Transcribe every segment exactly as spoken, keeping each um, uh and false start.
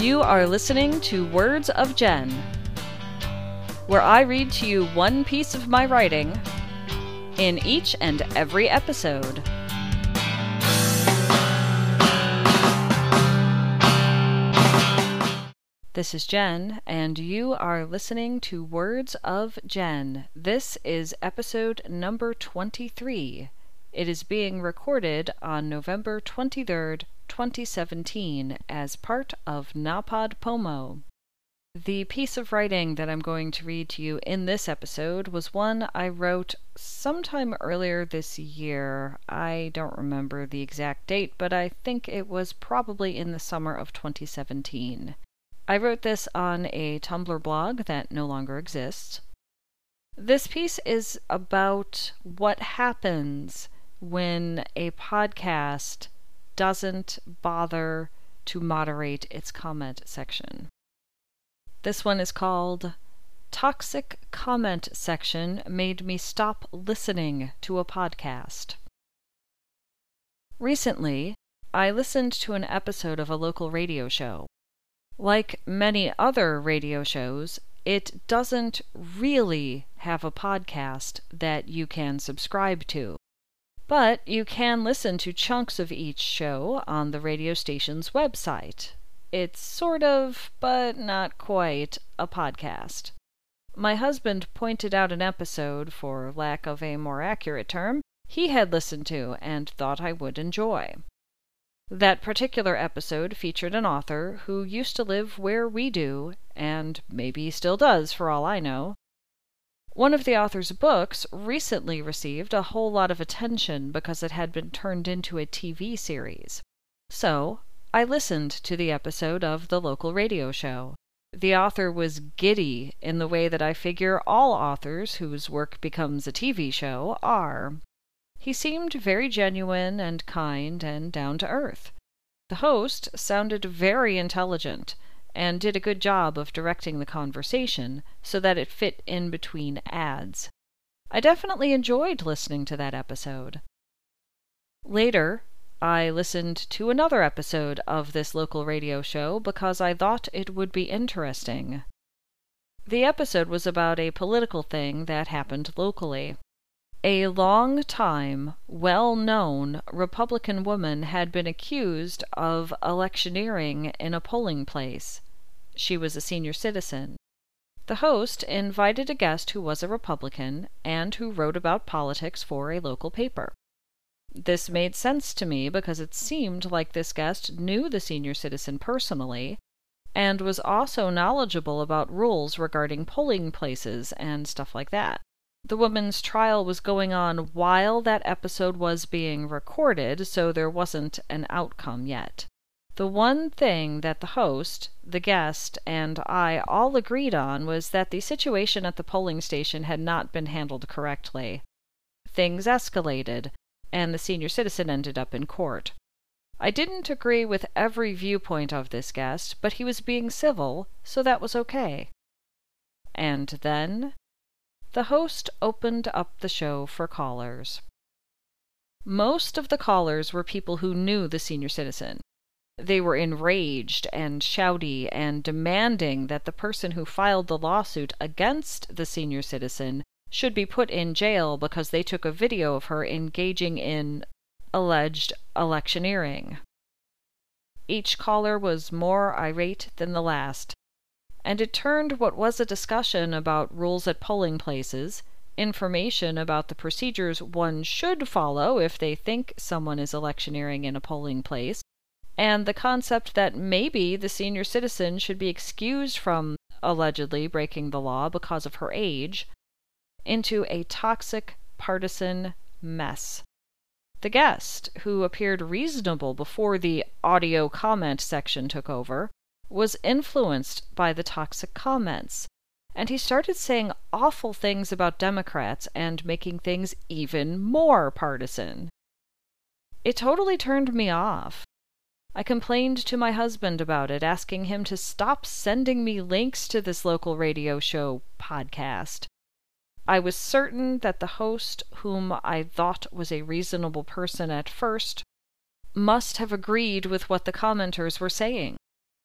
You are listening to Words of Jen, where I read to you one piece of my writing in each and every episode. This is Jen, and you are listening to Words of Jen. This is episode number twenty-three. It is being recorded on November twenty-third, twenty seventeen, as part of Napod Pomo. The piece of writing that I'm going to read to you in this episode was one I wrote sometime earlier this year. I don't remember the exact date, but I think it was probably in the summer of twenty seventeen. I wrote this on a Tumblr blog that no longer exists. This piece is about what happens when a podcast doesn't bother to moderate its comment section. This one is called Toxic Comment Section Made Me Stop Listening to a Podcast. Recently, I listened to an episode of a local radio show. Like many other radio shows, it doesn't really have a podcast that you can subscribe to, but you can listen to chunks of each show on the radio station's website. It's sort of, but not quite, a podcast. My husband pointed out an episode, for lack of a more accurate term, he had listened to and thought I would enjoy. That particular episode featured an author who used to live where we do, and maybe still does for all I know. One of the author's books recently received a whole lot of attention because it had been turned into a T V series. So, I listened to the episode of the local radio show. The author was giddy in the way that I figure all authors whose work becomes a T V show are. He seemed very genuine and kind and down to earth. The host sounded very intelligent and did a good job of directing the conversation so that it fit in between ads. I definitely enjoyed listening to that episode. Later, I listened to another episode of this local radio show because I thought it would be interesting. The episode was about a political thing that happened locally. A long-time, well-known Republican woman had been accused of electioneering in a polling place. She was a senior citizen. The host invited a guest who was a Republican and who wrote about politics for a local paper. This made sense to me because it seemed like this guest knew the senior citizen personally and was also knowledgeable about rules regarding polling places and stuff like that. The woman's trial was going on while that episode was being recorded, so there wasn't an outcome yet. The one thing that the host, the guest, and I all agreed on was that the situation at the polling station had not been handled correctly. Things escalated, and the senior citizen ended up in court. I didn't agree with every viewpoint of this guest, but he was being civil, so that was okay. And then the host opened up the show for callers. Most of the callers were people who knew the senior citizen. They were enraged and shouty and demanding that the person who filed the lawsuit against the senior citizen should be put in jail because they took a video of her engaging in alleged electioneering. Each caller was more irate than the last, and it turned what was a discussion about rules at polling places, information about the procedures one should follow if they think someone is electioneering in a polling place, and the concept that maybe the senior citizen should be excused from allegedly breaking the law because of her age, into a toxic, partisan mess. The guest, who appeared reasonable before the audio comment section took over, was influenced by the toxic comments, and he started saying awful things about Democrats and making things even more partisan. It totally turned me off. I complained to my husband about it, asking him to stop sending me links to this local radio show podcast. I was certain that the host, whom I thought was a reasonable person at first, must have agreed with what the commenters were saying.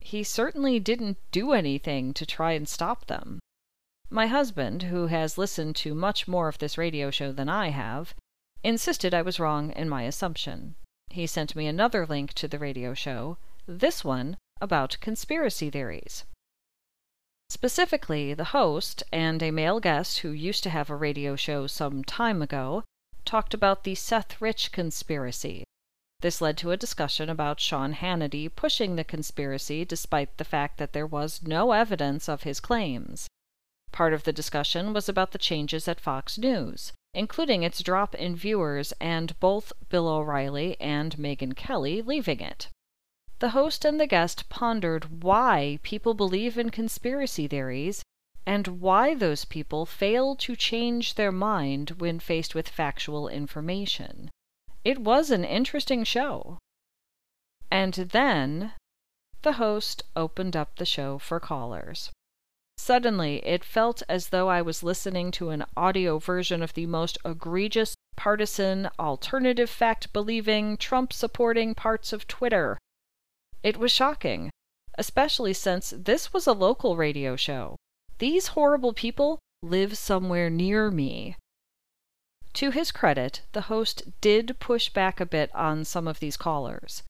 he certainly didn't do anything to try and stop them. My husband, who has listened to much more of this radio show than I have, insisted I was wrong in my assumption. He sent me another link to the radio show, this one about conspiracy theories. Specifically, the host and a male guest who used to have a radio show some time ago talked about the Seth Rich conspiracy. This led to a discussion about Sean Hannity pushing the conspiracy despite the fact that there was no evidence of his claims. Part of the discussion was about the changes at Fox News, including its drop in viewers and both Bill O'Reilly and Megyn Kelly leaving it. The host and the guest pondered why people believe in conspiracy theories and why those people fail to change their mind when faced with factual information. It was an interesting show. And then the host opened up the show for callers. Suddenly, it felt as though I was listening to an audio version of the most egregious, partisan, alternative fact-believing, Trump-supporting parts of Twitter. It was shocking, especially since this was a local radio show. These horrible people live somewhere near me. To his credit, the host did push back a bit on some of these callers.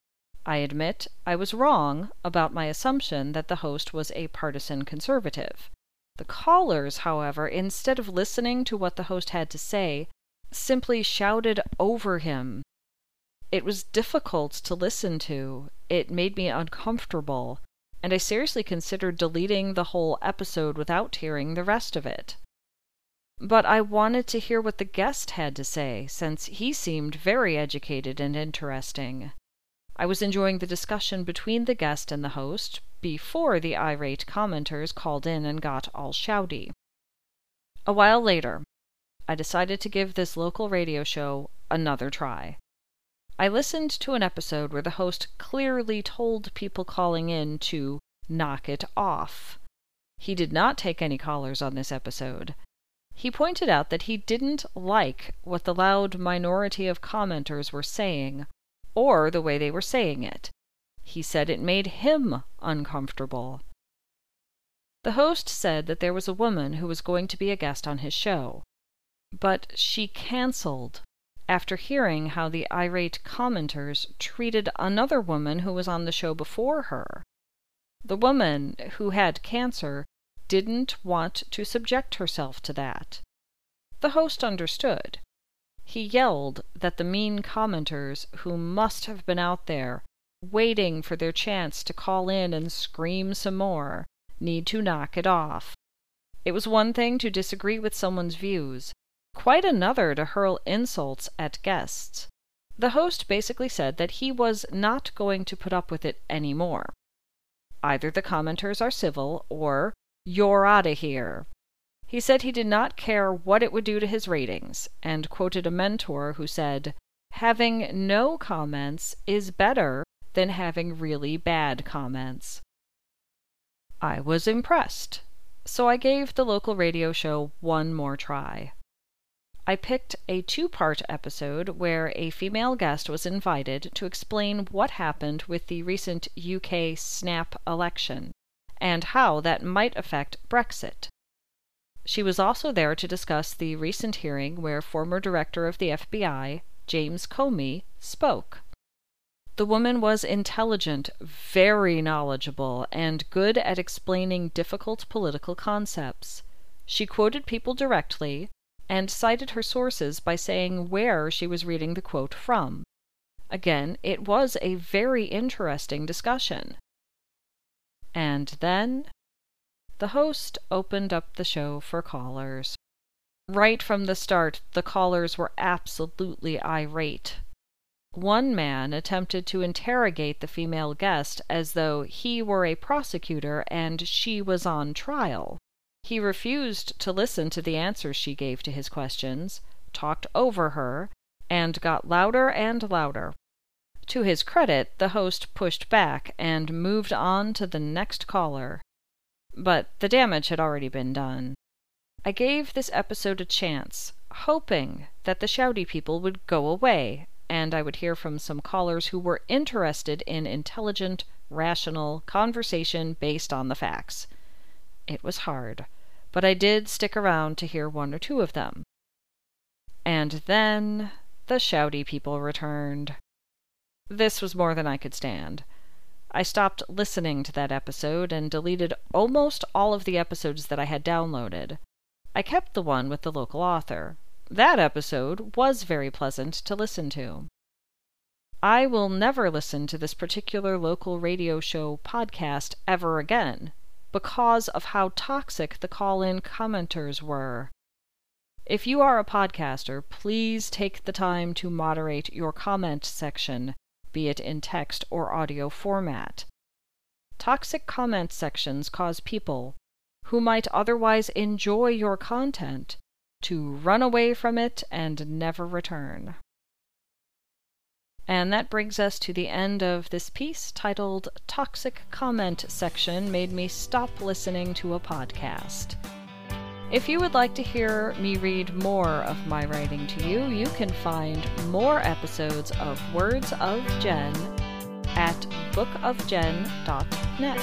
I admit I was wrong about my assumption that the host was a partisan conservative. The callers, however, instead of listening to what the host had to say, simply shouted over him. It was difficult to listen to, it made me uncomfortable, and I seriously considered deleting the whole episode without hearing the rest of it. But I wanted to hear what the guest had to say, since he seemed very educated and interesting. I was enjoying the discussion between the guest and the host before the irate commenters called in and got all shouty. A while later, I decided to give this local radio show another try. I listened to an episode where the host clearly told people calling in to knock it off. He did not take any callers on this episode. He pointed out that he didn't like what the loud minority of commenters were saying, or the way they were saying it. He said it made him uncomfortable. The host said that there was a woman who was going to be a guest on his show, but she canceled after hearing how the irate commenters treated another woman who was on the show before her. The woman, who had cancer, didn't want to subject herself to that. The host understood. He yelled that the mean commenters, who must have been out there, waiting for their chance to call in and scream some more, need to knock it off. It was one thing to disagree with someone's views, quite another to hurl insults at guests. The host basically said that he was not going to put up with it anymore. Either the commenters are civil, or you're out of here. He said he did not care what it would do to his ratings, and quoted a mentor who said, "Having no comments is better than having really bad comments." I was impressed, so I gave the local radio show one more try. I picked a two-part episode where a female guest was invited to explain what happened with the recent U K snap election, and how that might affect Brexit. She was also there to discuss the recent hearing where former director of the F B I, James Comey, spoke. The woman was intelligent, very knowledgeable, and good at explaining difficult political concepts. She quoted people directly and cited her sources by saying where she was reading the quote from. Again, it was a very interesting discussion. And then the host opened up the show for callers. Right from the start, the callers were absolutely irate. One man attempted to interrogate the female guest as though he were a prosecutor and she was on trial. He refused to listen to the answers she gave to his questions, talked over her, and got louder and louder. To his credit, the host pushed back and moved on to the next caller. But the damage had already been done. I gave this episode a chance, hoping that the shouty people would go away, and I would hear from some callers who were interested in intelligent, rational conversation based on the facts. It was hard, but I did stick around to hear one or two of them. And then the shouty people returned. This was more than I could stand. I stopped listening to that episode and deleted almost all of the episodes that I had downloaded. I kept the one with the local author. That episode was very pleasant to listen to. I will never listen to this particular local radio show podcast ever again because of how toxic the call-in commenters were. If you are a podcaster, please take the time to moderate your comment section, be it in text or audio format. Toxic comment sections cause people who might otherwise enjoy your content to run away from it and never return. And that brings us to the end of this piece titled Toxic Comment Section Made Me Stop Listening to a Podcast. If you would like to hear me read more of my writing to you, you can find more episodes of Words of Jen at book of jen dot net.